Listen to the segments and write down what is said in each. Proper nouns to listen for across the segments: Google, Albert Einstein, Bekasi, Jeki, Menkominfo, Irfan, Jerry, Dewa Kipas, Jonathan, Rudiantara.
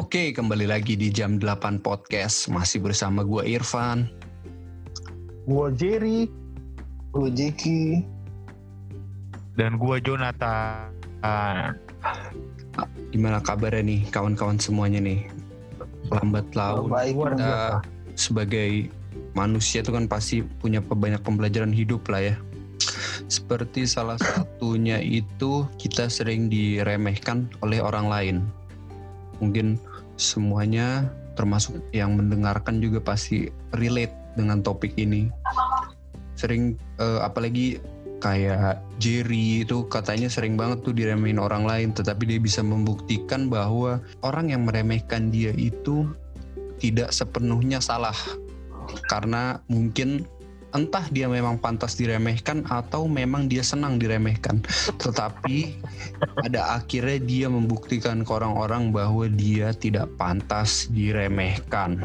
Oke, kembali lagi di Jam 8 Podcast. Masih bersama gue Irfan, gue Jerry, gue Jeki, dan gue Jonathan. Gimana kabarnya nih kawan-kawan semuanya nih? Lambat laun kita sebagai manusia itu kan pasti punya banyak pembelajaran hidup lah ya. Seperti salah satunya itu kita sering diremehkan oleh orang lain. Mungkin semuanya termasuk yang mendengarkan juga pasti relate dengan topik ini. Sering apalagi kayak Jerry itu katanya sering banget tuh diremehin orang lain. Tetapi dia bisa membuktikan bahwa orang yang meremehkan dia itu tidak sepenuhnya salah. Karena mungkin entah dia memang pantas diremehkan atau memang dia senang diremehkan, tetapi pada akhirnya dia membuktikan ke orang-orang bahwa dia tidak pantas diremehkan.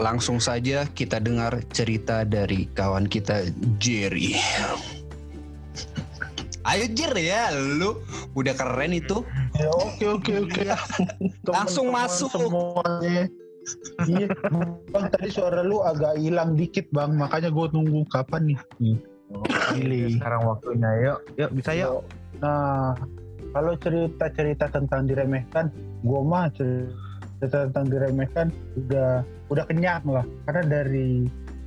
Langsung saja kita dengar cerita dari kawan kita Jerry. Ayo Jerry ya, lu udah keren itu. Oke. Langsung masuk semuanya. Iya, bang, tadi suara lu agak hilang dikit bang, makanya gue nunggu kapan nih. Pilih. Sekarang waktunya, yuk bisa yuk. Nah, kalau cerita tentang diremehkan, gue mah cerita tentang diremehkan udah kenyang lah, karena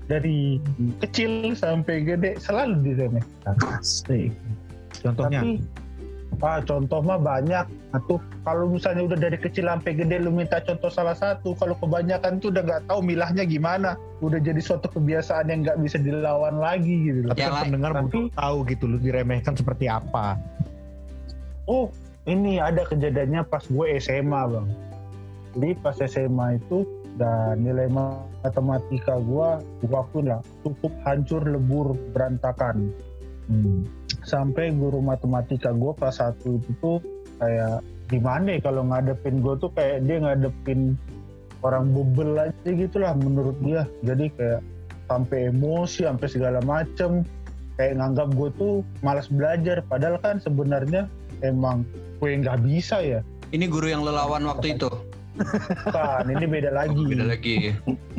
dari kecil sampai gede selalu diremehkan. Pasti. Contohnya? Tapi, contoh mah banyak. Atuh, kalau misalnya udah dari kecil sampai gede lu minta contoh salah satu, kalau kebanyakan tuh udah nggak tahu milahnya gimana, udah jadi suatu kebiasaan yang nggak bisa dilawan lagi gitu. Tapi kan pendengar butuh tahu gitu lu diremehkan seperti apa. Oh, ini ada kejadiannya pas gue SMA bang. Jadi pas SMA itu dan nilai matematika gue akuin lah cukup hancur lebur berantakan. Sampai guru matematika gue kelas 1 itu tuh kayak gimana ya, kalau ngadepin gue tuh kayak dia ngadepin orang bebel aja gitu lah menurut dia. Jadi kayak sampai emosi, sampai segala macem, kayak nganggap gue tuh malas belajar, padahal kan sebenarnya emang gue nggak bisa ya. Ini guru yang lelawan waktu itu? Kan ini beda lagi.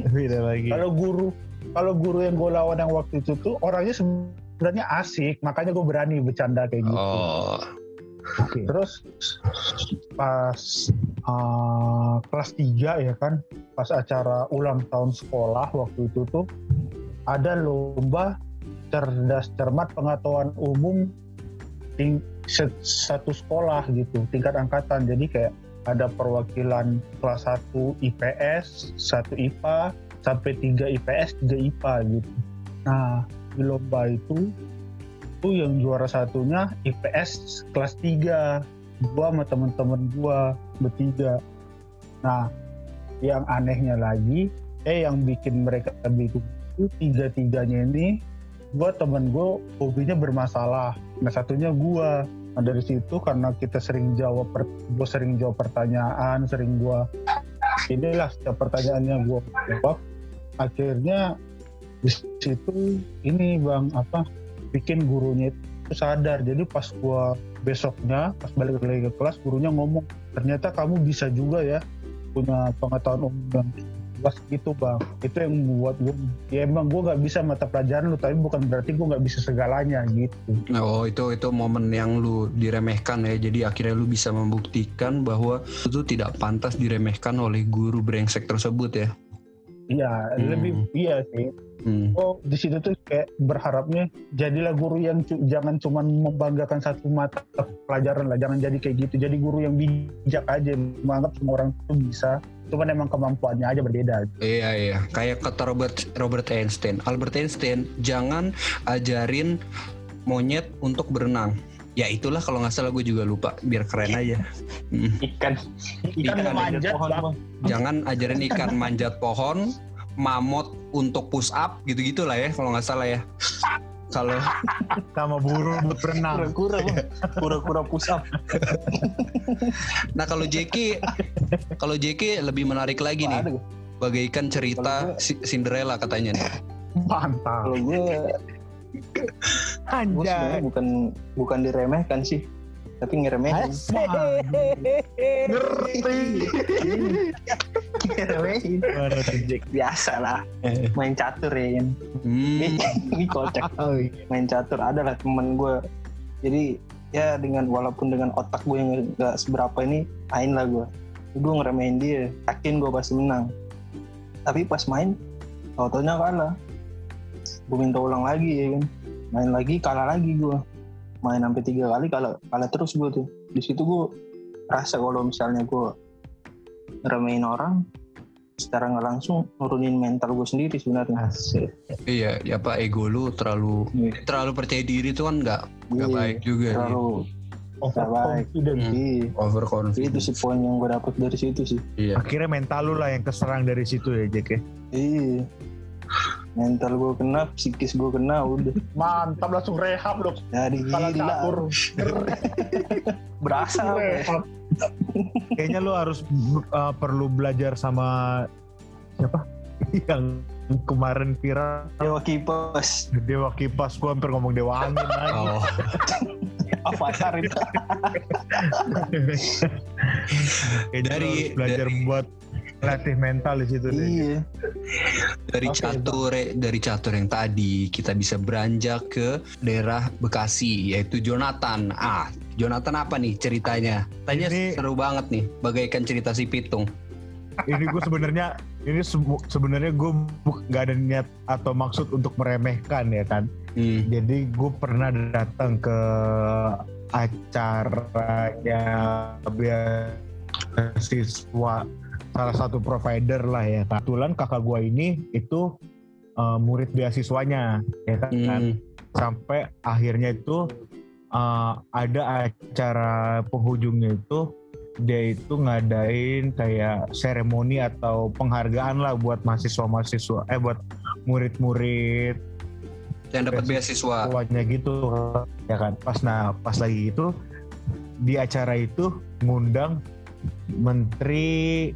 Beda lagi. Kalau guru yang gue lawan yang waktu itu tuh orangnya sebenarnya asik, makanya gue berani bercanda kayak gitu. Oh. Okay. Terus pas kelas 3 ya kan, pas acara ulang tahun sekolah waktu itu tuh ada lomba cerdas cermat pengetahuan umum satu sekolah gitu, tingkat angkatan. Jadi kayak ada perwakilan kelas 1 IPS, 1 IPA, sampai 3 IPS, 3 IPA gitu. Nah, di lomba itu yang juara satunya IPS kelas 3, gua sama temen-temen gua bertiga. Nah, yang anehnya lagi, yang bikin mereka bingung itu tiga-tiganya ini, gua temen gua hobinya bermasalah. Nah, satunya gua. Nah, dari situ karena kita gua sering jawab pertanyaan, sering gua inilah setiap pertanyaannya gua jawab. Akhirnya di situ ini bang bikin gurunya itu sadar. Jadi pas gua besoknya pas balik lagi ke kelas, gurunya ngomong ternyata kamu bisa juga ya punya pengetahuan umum dan luas gitu bang. Itu yang membuat gua ya emang gua nggak bisa mata pelajaran lu, tapi bukan berarti gua nggak bisa segalanya gitu. Oh, itu momen yang lu diremehkan ya, jadi akhirnya lu bisa membuktikan bahwa itu tidak pantas diremehkan oleh guru brengsek tersebut ya. Iya, lebih iya sih. Oh, di situ tuh kayak berharapnya jadilah guru yang jangan cuma membanggakan satu mata pelajaran lah, jangan jadi kayak gitu. Jadi guru yang bijak aja, menganggap semua orang tuh bisa, cuman emang kemampuannya aja berbeda. Iya. Kayak kata Albert Einstein, jangan ajarin monyet untuk berenang. Ya itulah, kalau nggak salah gue juga lupa, biar keren aja. Ikan manjat pohon. Jangan ajarin ikan manjat pohon, mamot untuk push up, gitu-gitu lah ya kalau nggak salah ya. Kalau sama burung berenang. Kura-kura push up. Nah kalau Jeki lebih menarik lagi nih, bagaikan cerita Cinderella katanya nih. Mantap. Kalau gue sebenarnya bukan diremehkan sih, tapi ngeremehin. Ngerti. Ngeremehin. Biasa lah. Main catur ya kan. Ini kocak. Main catur adalah teman gue. Jadi ya dengan walaupun dengan otak gue yang gak seberapa ini, main lah gue. Gue ngeremehin dia. Yakin gue pasti menang. Tapi pas main, tau-taunya kalah. Gue minta ulang lagi ya kan. Main lagi, kalah lagi gue. Main sampai 3 kali kalah terus gue tuh. Di situ gue rasa kalau misalnya gue ngeremehin orang secara nggak langsung nurunin mental gue sendiri sebenarnya. Iya, ya Pak, ego lu terlalu percaya diri tuh kan nggak baik juga. Terlalu overconfident. Overconfident. Itu sih poin yang gue dapet dari situ sih. Iya. Akhirnya mental lu lah yang keserang dari situ ya, Jek. Iya. Mental gue kena, psikis gue kena, udah. Mantap, langsung rehab loh. Jadi gila. Berasa. Kayaknya lo harus perlu belajar sama siapa? Yang kemarin viral. Dewa Kipas. Dewa Kipas, gue hampir ngomong Dewa Angin lagi. Oh. Avatar itu. Dari belajar buat latih mental di situ. Iya. Dari catur yang tadi kita bisa beranjak ke daerah Bekasi, yaitu Jonathan. Jonathan apa nih ceritanya? Tanya ini, seru banget nih, bagaikan cerita si Pitung. Ini gue sebenarnya gue nggak ada niat atau maksud untuk meremehkan ya kan. Jadi gue pernah datang ke acaranya beasiswa salah satu provider lah ya. Kebetulan kakak gue ini itu murid beasiswanya ya kan. Sampai akhirnya itu ada acara penghujungnya itu dia itu ngadain kayak seremoni atau penghargaan lah buat mahasiswa-mahasiswa buat murid-murid yang dapat beasiswa buatnya gitu ya kan. Pas lagi itu di acara itu ngundang Menteri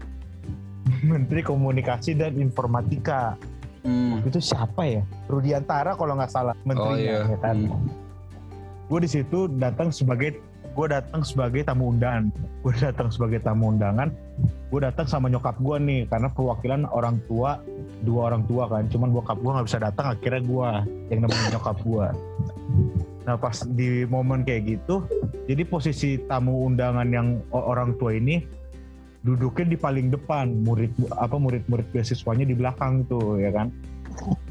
Komunikasi dan Informatika. Itu siapa ya? Rudiantara kalau nggak salah menterinya. Ya kan? Gue di situ datang sebagai tamu undangan. Gue datang sebagai tamu undangan. Gue datang sama nyokap gue nih karena perwakilan orang tua, 2 orang tua kan. Cuman bokap gue nggak bisa datang, akhirnya gue yang nemenin nyokap gue. Nah pas di momen kayak gitu, jadi posisi tamu undangan yang orang tua ini duduknya di paling depan, murid-murid beasiswanya di belakang tuh ya kan.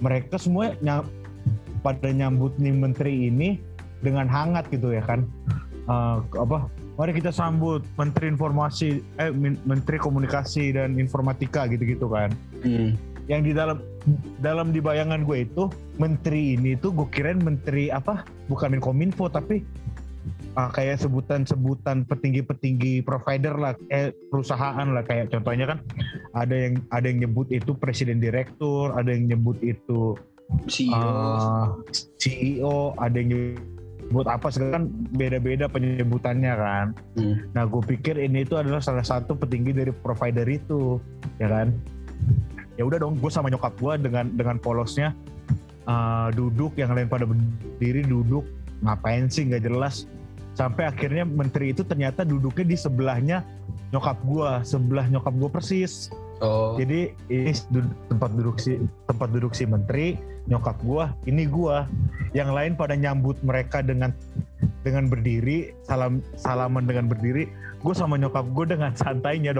Mereka semua pada nyambut nih menteri ini dengan hangat gitu ya kan. Mari kita sambut menteri informasi, menteri komunikasi dan informatika gitu-gitu kan. Yang di dalam di bayangan gue itu menteri ini tuh gue kirain menteri bukan Kominfo tapi kayak sebutan-sebutan petinggi-petinggi provider lah, perusahaan lah, kayak contohnya kan ada yang nyebut itu presiden direktur, ada yang nyebut itu CEO, ada yang nyebut apa segala, kan beda-beda penyebutannya kan. Nah gue pikir ini itu adalah salah satu petinggi dari provider itu ya kan. Ya udah dong, gue sama nyokap gue dengan polosnya duduk, yang lain pada berdiri duduk, ngapain sih nggak jelas. Sampai akhirnya menteri itu ternyata duduknya di sebelah nyokap gue persis. Jadi ini tempat duduk si menteri, nyokap gue, ini gue. Yang lain pada nyambut mereka dengan berdiri, salaman dengan berdiri. Gue sama nyokap gue dengan santainya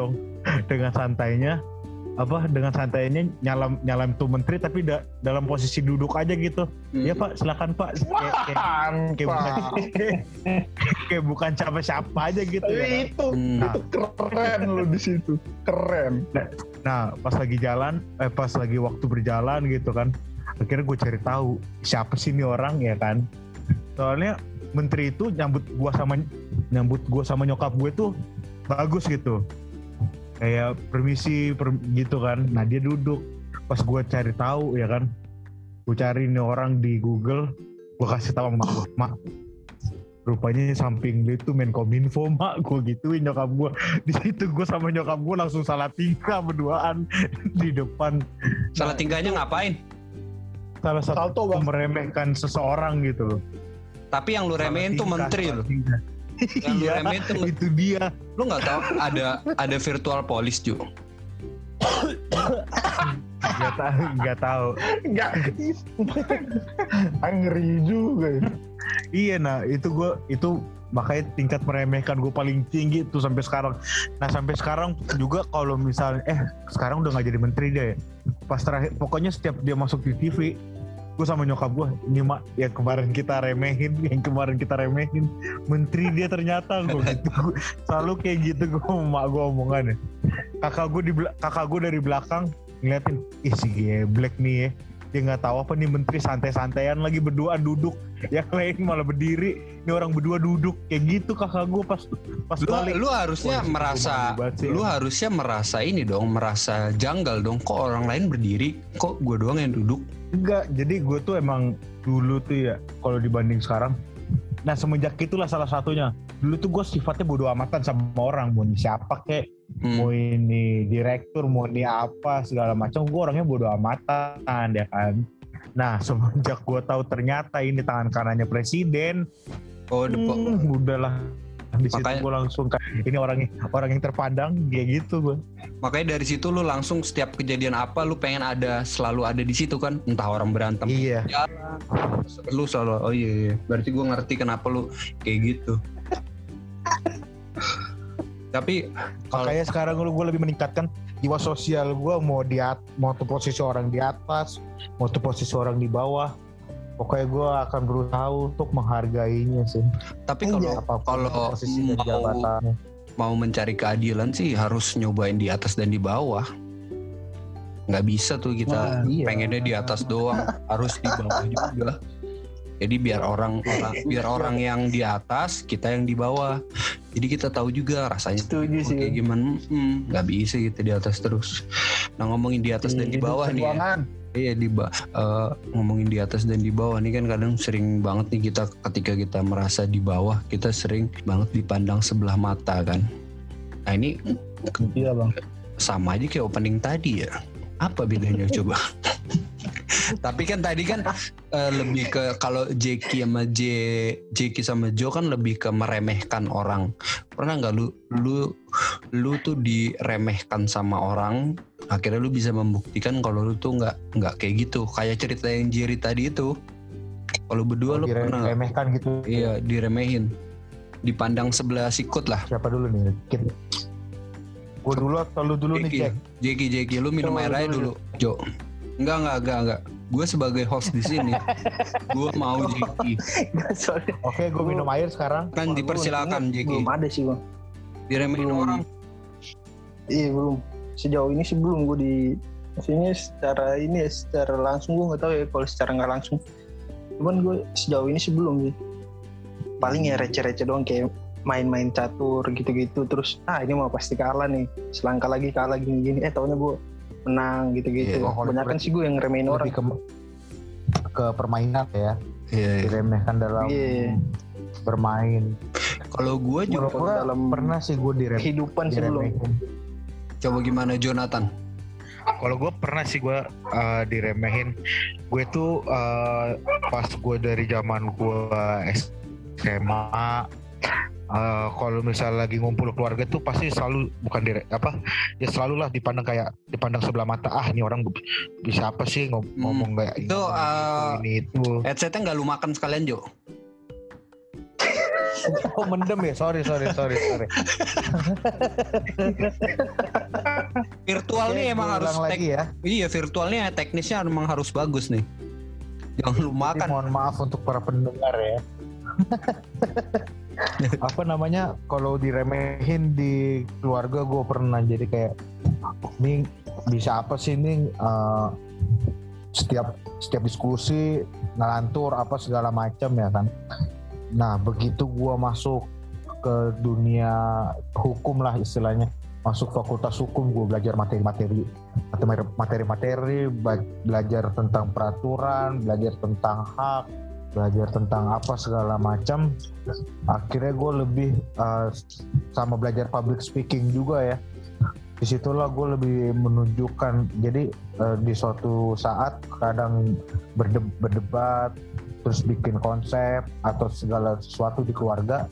nyalam tuh menteri tapi dalam posisi duduk aja gitu. Ya Pak, silakan Pak. Kayak bukan siapa-siapa aja gitu. Itu keren lo di situ. Keren. Nah, pas lagi waktu berjalan gitu kan. Akhirnya gue cari tahu siapa sih ini orang ya kan. Soalnya menteri itu nyambut gua sama nyokap gue tuh bagus gitu. Kayak permisi gitu kan. Nah dia duduk. Pas gue cari tahu ya kan, gue cari nih orang di Google, gue kasih tahu mak, rupanya samping dia itu Menkominfo mak. Gue gituin nyokap gue. Di situ gue sama nyokap gue langsung Salatingkah berduaan di depan. Salatingkahnya ngapain? Salah satu meremehkan seseorang gitu. Tapi yang lu remehin tuh menteri loh. Yang lu rem itu dia. Lu nggak tahu ada virtual police juga? Nggak tahu. Ngeri juga. Iya nah itu gue itu makanya tingkat meremehkan gue paling tinggi tuh sampai sekarang. Nah sampai sekarang juga kalau misalnya sekarang udah nggak jadi menteri dia ya. Pas terakhir pokoknya setiap dia masuk di TV gue sama nyokap gue, ini mak yang kemarin kita remehin menteri dia ternyata. Gue gitu, selalu kayak gitu gue sama mak gue omongannya. Kakak gue dari belakang ngeliatin, ih si geblek nih ya, dia nggak tahu apa nih menteri santai-santaian lagi berdua duduk, yang lain malah berdiri, ini orang berdua duduk kayak gitu. Kakak gue pas balik, lu harusnya merasa ini dong, merasa janggal dong, kok orang lain berdiri, kok gue doang yang duduk. Enggak, jadi gue tuh emang dulu tuh ya, kalau dibanding sekarang. Nah semenjak itulah salah satunya. Dulu tuh gue sifatnya bodo amatan sama orang, mau ini siapa kek, mau ini direktur, mau ini apa segala macam. Gue orangnya bodo amatan ya kan. Nah semenjak gue tahu ternyata ini tangan kanannya presiden, udahlah. Di situ gue langsung kayak ini orang yang terpandang kayak gitu gue. Makanya dari situ lu langsung setiap kejadian apa lu pengen selalu ada di situ kan, entah orang berantem. Iya. Ya, lu selalu oh iya. Berarti gue ngerti kenapa lu kayak gitu. Tapi makanya sekarang gue lebih meningkatkan jiwa sosial gue, mau tuh posisi orang di atas, mau tuh posisi orang di bawah. Pokoknya gue akan berusaha untuk menghargainya sih. Tapi kalau mau mencari keadilan sih harus nyobain di atas dan di bawah. Nggak bisa tuh kita pengennya di atas doang, harus di bawah juga. Jadi biar orang yang di atas, kita yang di bawah. Jadi kita tahu juga rasanya kayak gimana. Nggak bisa kita di atas terus. Nah ngomongin di atas dan di bawah nih. Iya ngomongin di atas dan di bawah nih kan kadang sering banget nih kita ketika kita merasa di bawah kita sering banget dipandang sebelah mata kan. Nah ini iya bang, sama aja kayak opening tadi ya. Apa bedanya coba? Tapi kan tadi kan lebih ke kalau Jeki sama Jo kan lebih ke meremehkan orang. Pernah nggak lu tuh diremehkan sama orang? Akhirnya lu bisa membuktikan kalau lu tuh nggak kayak gitu, kayak cerita yang Jerry tadi itu. Kalau berdua lu pernah diremehkan gitu? Iya, diremehin, dipandang sebelah sikut lah. Siapa dulu nih? Gua dulu atau lu dulu nih? Jeki, lu minum air aja dulu. Jo, enggak. Gue sebagai host di sini, gue mau Jeki. Oke, gue minum air sekarang. Kan dipersilakan Jeki. Belum ada sih bang. Diremehin orang? Iya belum. Sejauh ini sih belum gue di sini secara langsung gue nggak tahu ya, kalau secara nggak langsung cuman gue sejauh ini sih belum sih. Paling ya receh-receh doang kayak main-main catur gitu-gitu, terus ini mah pasti kalah nih, selangkah lagi kalah gini-gini taunya gue menang gitu-gitu. Kebanyakan sih gue yang remehin orang ke permainan ya. Diremehkan dalam bermain. Kalau gue juga dalam pernah sih gue diremehkan kehidupan sebelum. Coba gimana Jonathan? Kalau gue pernah sih gue diremehin. Gue tuh pas gue dari zaman gue SMA, kalau misalnya lagi ngumpul keluarga tuh pasti selalu selalulah dipandang kayak dipandang sebelah mata. Ini orang bisa apa sih ngomong kayak itu ini itu. Headsetnya nggak lu makan sekalian Jo? Oh mendem ya, sorry. Virtual nih emang harus ya. Iya virtualnya teknisnya emang harus bagus nih. Jangan lu makan. Mohon maaf untuk para pendengar ya. Kalau diremehin di keluarga gue pernah, jadi kayak ini bisa apa sih ini setiap diskusi ngelantur apa segala macam ya kan. Nah begitu gue masuk ke dunia hukum lah istilahnya, masuk fakultas hukum gue belajar materi-materi, belajar tentang peraturan, belajar tentang hak, belajar tentang apa segala macam. Akhirnya gue lebih sama belajar public speaking juga ya. Disitulah gue lebih menunjukkan, jadi di suatu saat kadang berdebat terus bikin konsep atau segala sesuatu di keluarga.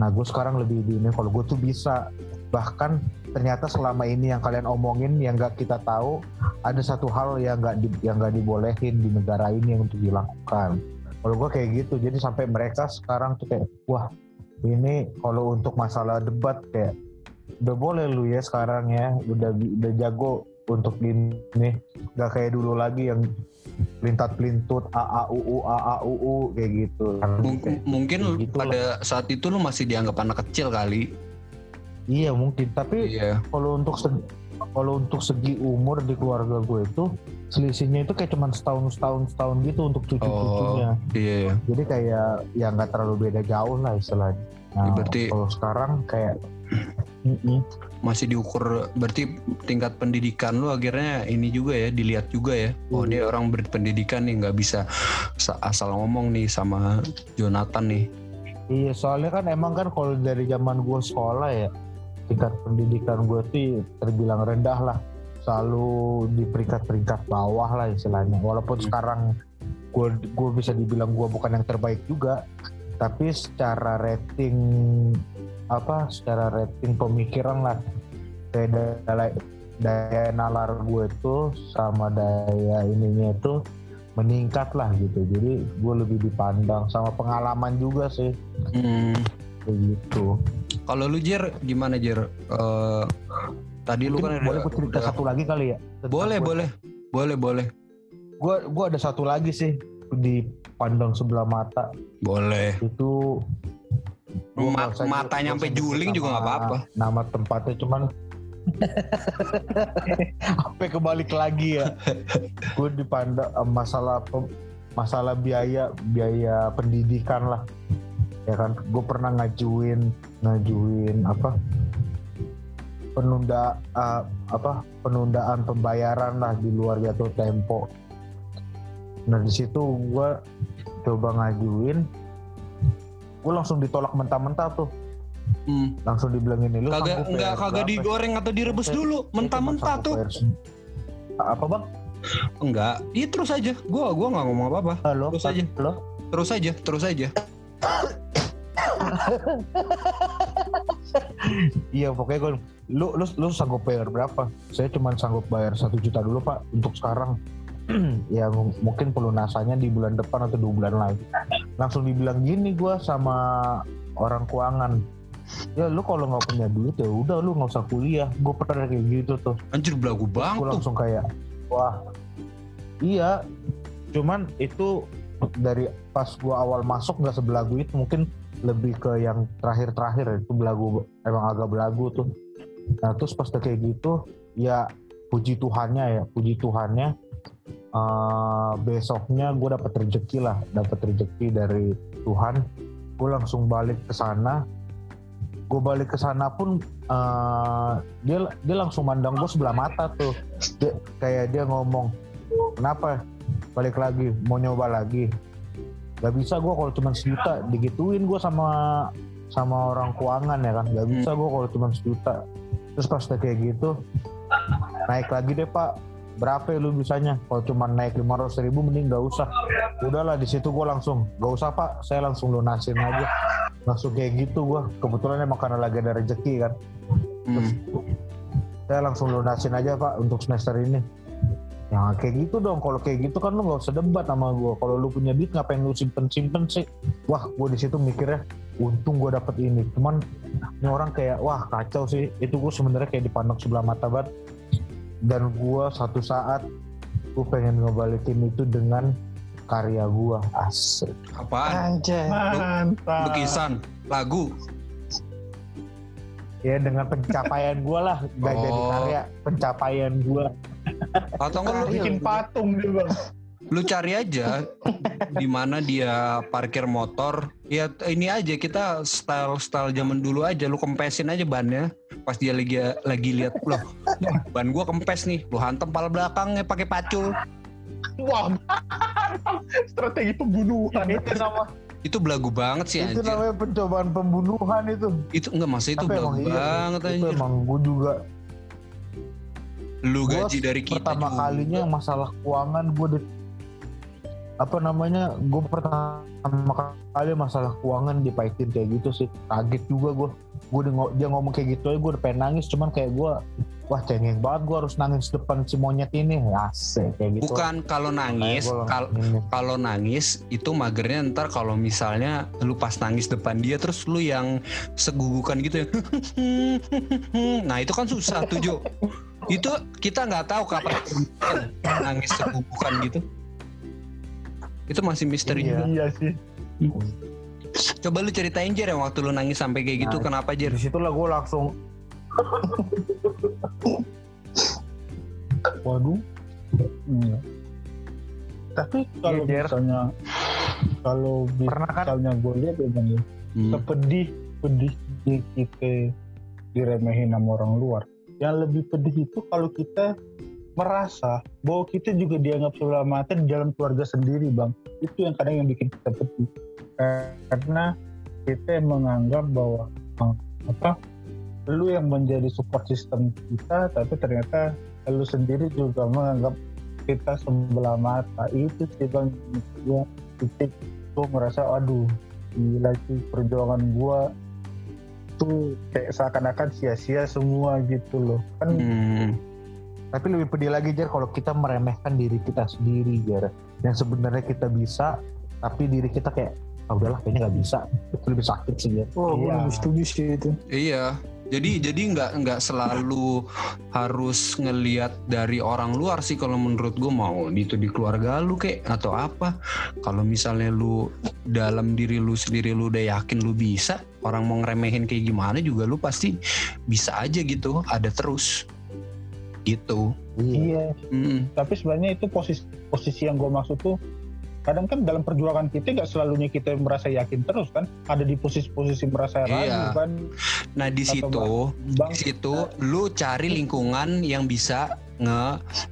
Nah, gue sekarang lebih diinin kalau gue tuh bisa. Bahkan ternyata selama ini yang kalian omongin yang nggak kita tahu, ada satu hal yang nggak dibolehin di negara ini yang untuk dilakukan. Kalau gue kayak gitu, jadi sampai mereka sekarang tuh kayak, wah ini kalau untuk masalah debat kayak udah boleh lu ya sekarang ya, udah jago untuk ini, nggak kayak dulu lagi yang pelintut AAUU kayak gitu. Mungkin kayak gitu pada lah. Saat itu lu masih dianggap anak kecil kali. Iya mungkin, tapi kalau untuk segi umur di keluarga gue itu selisihnya itu kayak cuman setahun gitu untuk cucu-cucunya. Oh, iya. Jadi kayak ya nggak terlalu beda jauh lah istilahnya. Nah, berarti kalau sekarang kayak masih diukur, berarti tingkat pendidikan lu akhirnya ini juga ya, dilihat juga ya. Oh dia orang berpendidikan nih, nggak bisa asal ngomong nih sama Jonathan nih. Iya, soalnya kan emang kan kalau dari zaman gue sekolah ya, tingkat pendidikan gue sih terbilang rendah lah, selalu di peringkat-peringkat bawah lah istilahnya. Walaupun sekarang gue bisa dibilang gue bukan yang terbaik juga, tapi secara rating pemikiran lah, kayak daya nalar gue itu sama daya ininya itu meningkat lah gitu. Jadi gue lebih dipandang sama pengalaman juga sih. Begitu. Kalau lu Jer, gimana Jer? Tadi lu kan boleh aku cerita satu lagi kali ya? Boleh. Gue ada satu lagi sih dipandang sebelah mata. Boleh. Itu matanya sampai juling juga nggak apa-apa. Nama tempatnya cuman sampai kebalik lagi ya. Gue dipandang masalah biaya pendidikan lah, ya kan. Gue pernah ngajuin penundaan pembayaran lah di luar jatuh tempo. Nah di situ gue coba ngajuin, gue langsung ditolak mentah-mentah tuh. Langsung dibilangin ini lu kagak digoreng atau direbus dulu, mentah-mentah tuh. Apa bang? Enggak, iya terus aja. Gua nggak ngomong apa-apa. Terus aja. Iya pokoknya gue, lu sanggup bayar berapa? Saya cuma sanggup bayar 1 juta dulu pak untuk sekarang. Ya mungkin pelunasannya di bulan depan atau 2 bulan lagi. Langsung dibilang gini gue sama orang keuangan. Ya lu kalau nggak punya duit ya udah lu nggak usah kuliah. Gue pernah kayak gitu tuh. Anjir belagu banget. Gue langsung kayak wah iya, cuman itu dari pas gue awal masuk nggak sebelagu itu, mungkin lebih ke yang terakhir-terakhir itu belagu, emang agak belagu tuh. Nah terus pas kayak gitu ya puji Tuhannya besoknya gue dapet rejeki dari Tuhan. Gue langsung balik ke sana. Gue balik ke sana pun dia langsung mandang gue sebelah mata tuh. Dia ngomong, kenapa balik lagi, mau nyoba lagi? Gak bisa gue kalau cuma sejuta, digituin gue sama orang keuangan ya kan. Gak bisa gue kalau cuma sejuta. Terus pas kayak gitu, naik lagi deh pak, berapa ya lu bisanya? Kalau cuma naik 500.000 mending gak usah. Udahlah di situ gue langsung gak usah pak, saya langsung lunasin aja. Langsung kayak gitu gue, kebetulan emang karena lagi ada rezeki kan. Terus, saya langsung lunasin aja pak untuk semester ini. Nah kayak gitu dong, kalau kayak gitu kan lu gak usah debat sama gue. Kalau lu punya duit ngapain lu simpen sih. Wah gue disitu mikirnya untung gue dapet ini. Cuman ini orang kayak wah kacau sih. Itu gue sebenarnya kayak dipandang sebelah mata banget. Dan gue satu saat gue pengen ngebalikin itu dengan karya gua. Asik. Apaan? Mantap. Lukisan, lagu. Ya dengan pencapaian gua lah, enggak jadi karya, pencapaian gua. Atau enggak bikin patung juga. Lu cari aja di mana dia parkir motor. Ya ini aja kita style zaman dulu aja, lu kempesin aja bannya. Pas dia lagi lihat lu, ban gua kempes nih. Lu hantem pala belakangnya pakai pacul. Wah, strategi pembunuhan itu nama. Itu belagu banget sih anjir. Itu namanya pencobaan pembunuhan itu. Itu enggak masa itu. Tapi belagu banget anjir. Itu emang gue juga. Lu gaji dari kita pertama juga. Kalinya masalah keuangan gue apa namanya, gue pertama kali masalah keuangan dipahitin kayak gitu sih, kaget juga gue dia ngomong kayak gitu aja gue udah pengen nangis, cuman kayak gue wah cengeng banget, gue harus nangis depan si monyet ini, asik kayak gitu. Bukan kalau nangis, kalau nangis itu magernya ntar kalau misalnya lu pas nangis depan dia terus lu yang segugukan gitu ya, nah itu kan susah tuh Jo. Itu kita nggak tahu kapan nangis segugukan gitu. Itu masih misteri juga. Iya sih. Coba lu ceritain Jer, yang waktu lu nangis sampai kayak gitu, kenapa Jer? Di situlah gue langsung, waduh. Tapi kalau misalnya, kalau misalnya gue lihat ya bang, sepedih-pedih kita diremehin sama orang luar. Yang lebih pedih itu kalau kita merasa bahwa kita juga dianggap sebelah mata di dalam keluarga sendiri bang, itu yang kadang yang bikin kita pedih, karena kita menganggap bahwa apa, lu yang menjadi support system kita, tapi ternyata lu sendiri juga menganggap kita sebelah mata. Itu sih bang, gue titik gue merasa aduh gila sih, perjuangan gue tuh kayak seakan-akan sia-sia semua gitu loh kan. Tapi lebih pedih lagi Jer kalau kita meremehkan diri kita sendiri Jer, yang sebenarnya kita bisa tapi diri kita kayak ah udahlah kayaknya nggak bisa. Itu lebih sakit sih Jer. Oh gue lebih setuju sih itu. Iya, jadi nggak selalu harus ngelihat dari orang luar sih kalau menurut gue, mau itu di keluarga lu kek atau apa. Kalau misalnya lu dalam diri lu sendiri lu udah yakin lu bisa, orang mau ngeremehin kayak gimana juga lu pasti bisa aja gitu, ada terus gitu. Iya. Tapi sebenarnya itu posisi yang gue maksud tuh, kadang kan dalam perjuangan kita nggak selalunya kita merasa yakin terus kan, ada di posisi-posisi merasa ragu kan. Nah di situ lu cari lingkungan yang bisa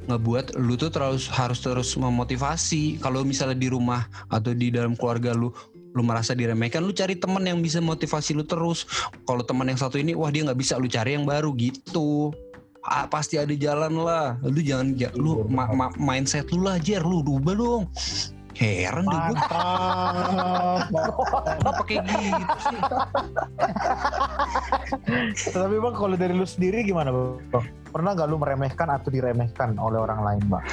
ngebuat lu tuh harus terus memotivasi. Kalau misalnya di rumah atau di dalam keluarga lu merasa diremehkan, lu cari teman yang bisa motivasi lu terus. Kalau teman yang satu ini wah dia nggak bisa, lu cari yang baru gitu. Pasti ada jalan lah. Lu jangan lu mindset lu lah Jer, lu rubah dong. Heran deh gue. Lu pakai gitu sih. Tapi bang kalau dari lu sendiri gimana bang? Pernah gak lu meremehkan atau diremehkan oleh orang lain bang?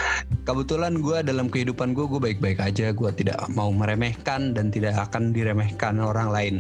Kebetulan gue dalam kehidupan gue baik-baik aja. Gue tidak mau meremehkan dan tidak akan diremehkan orang lain.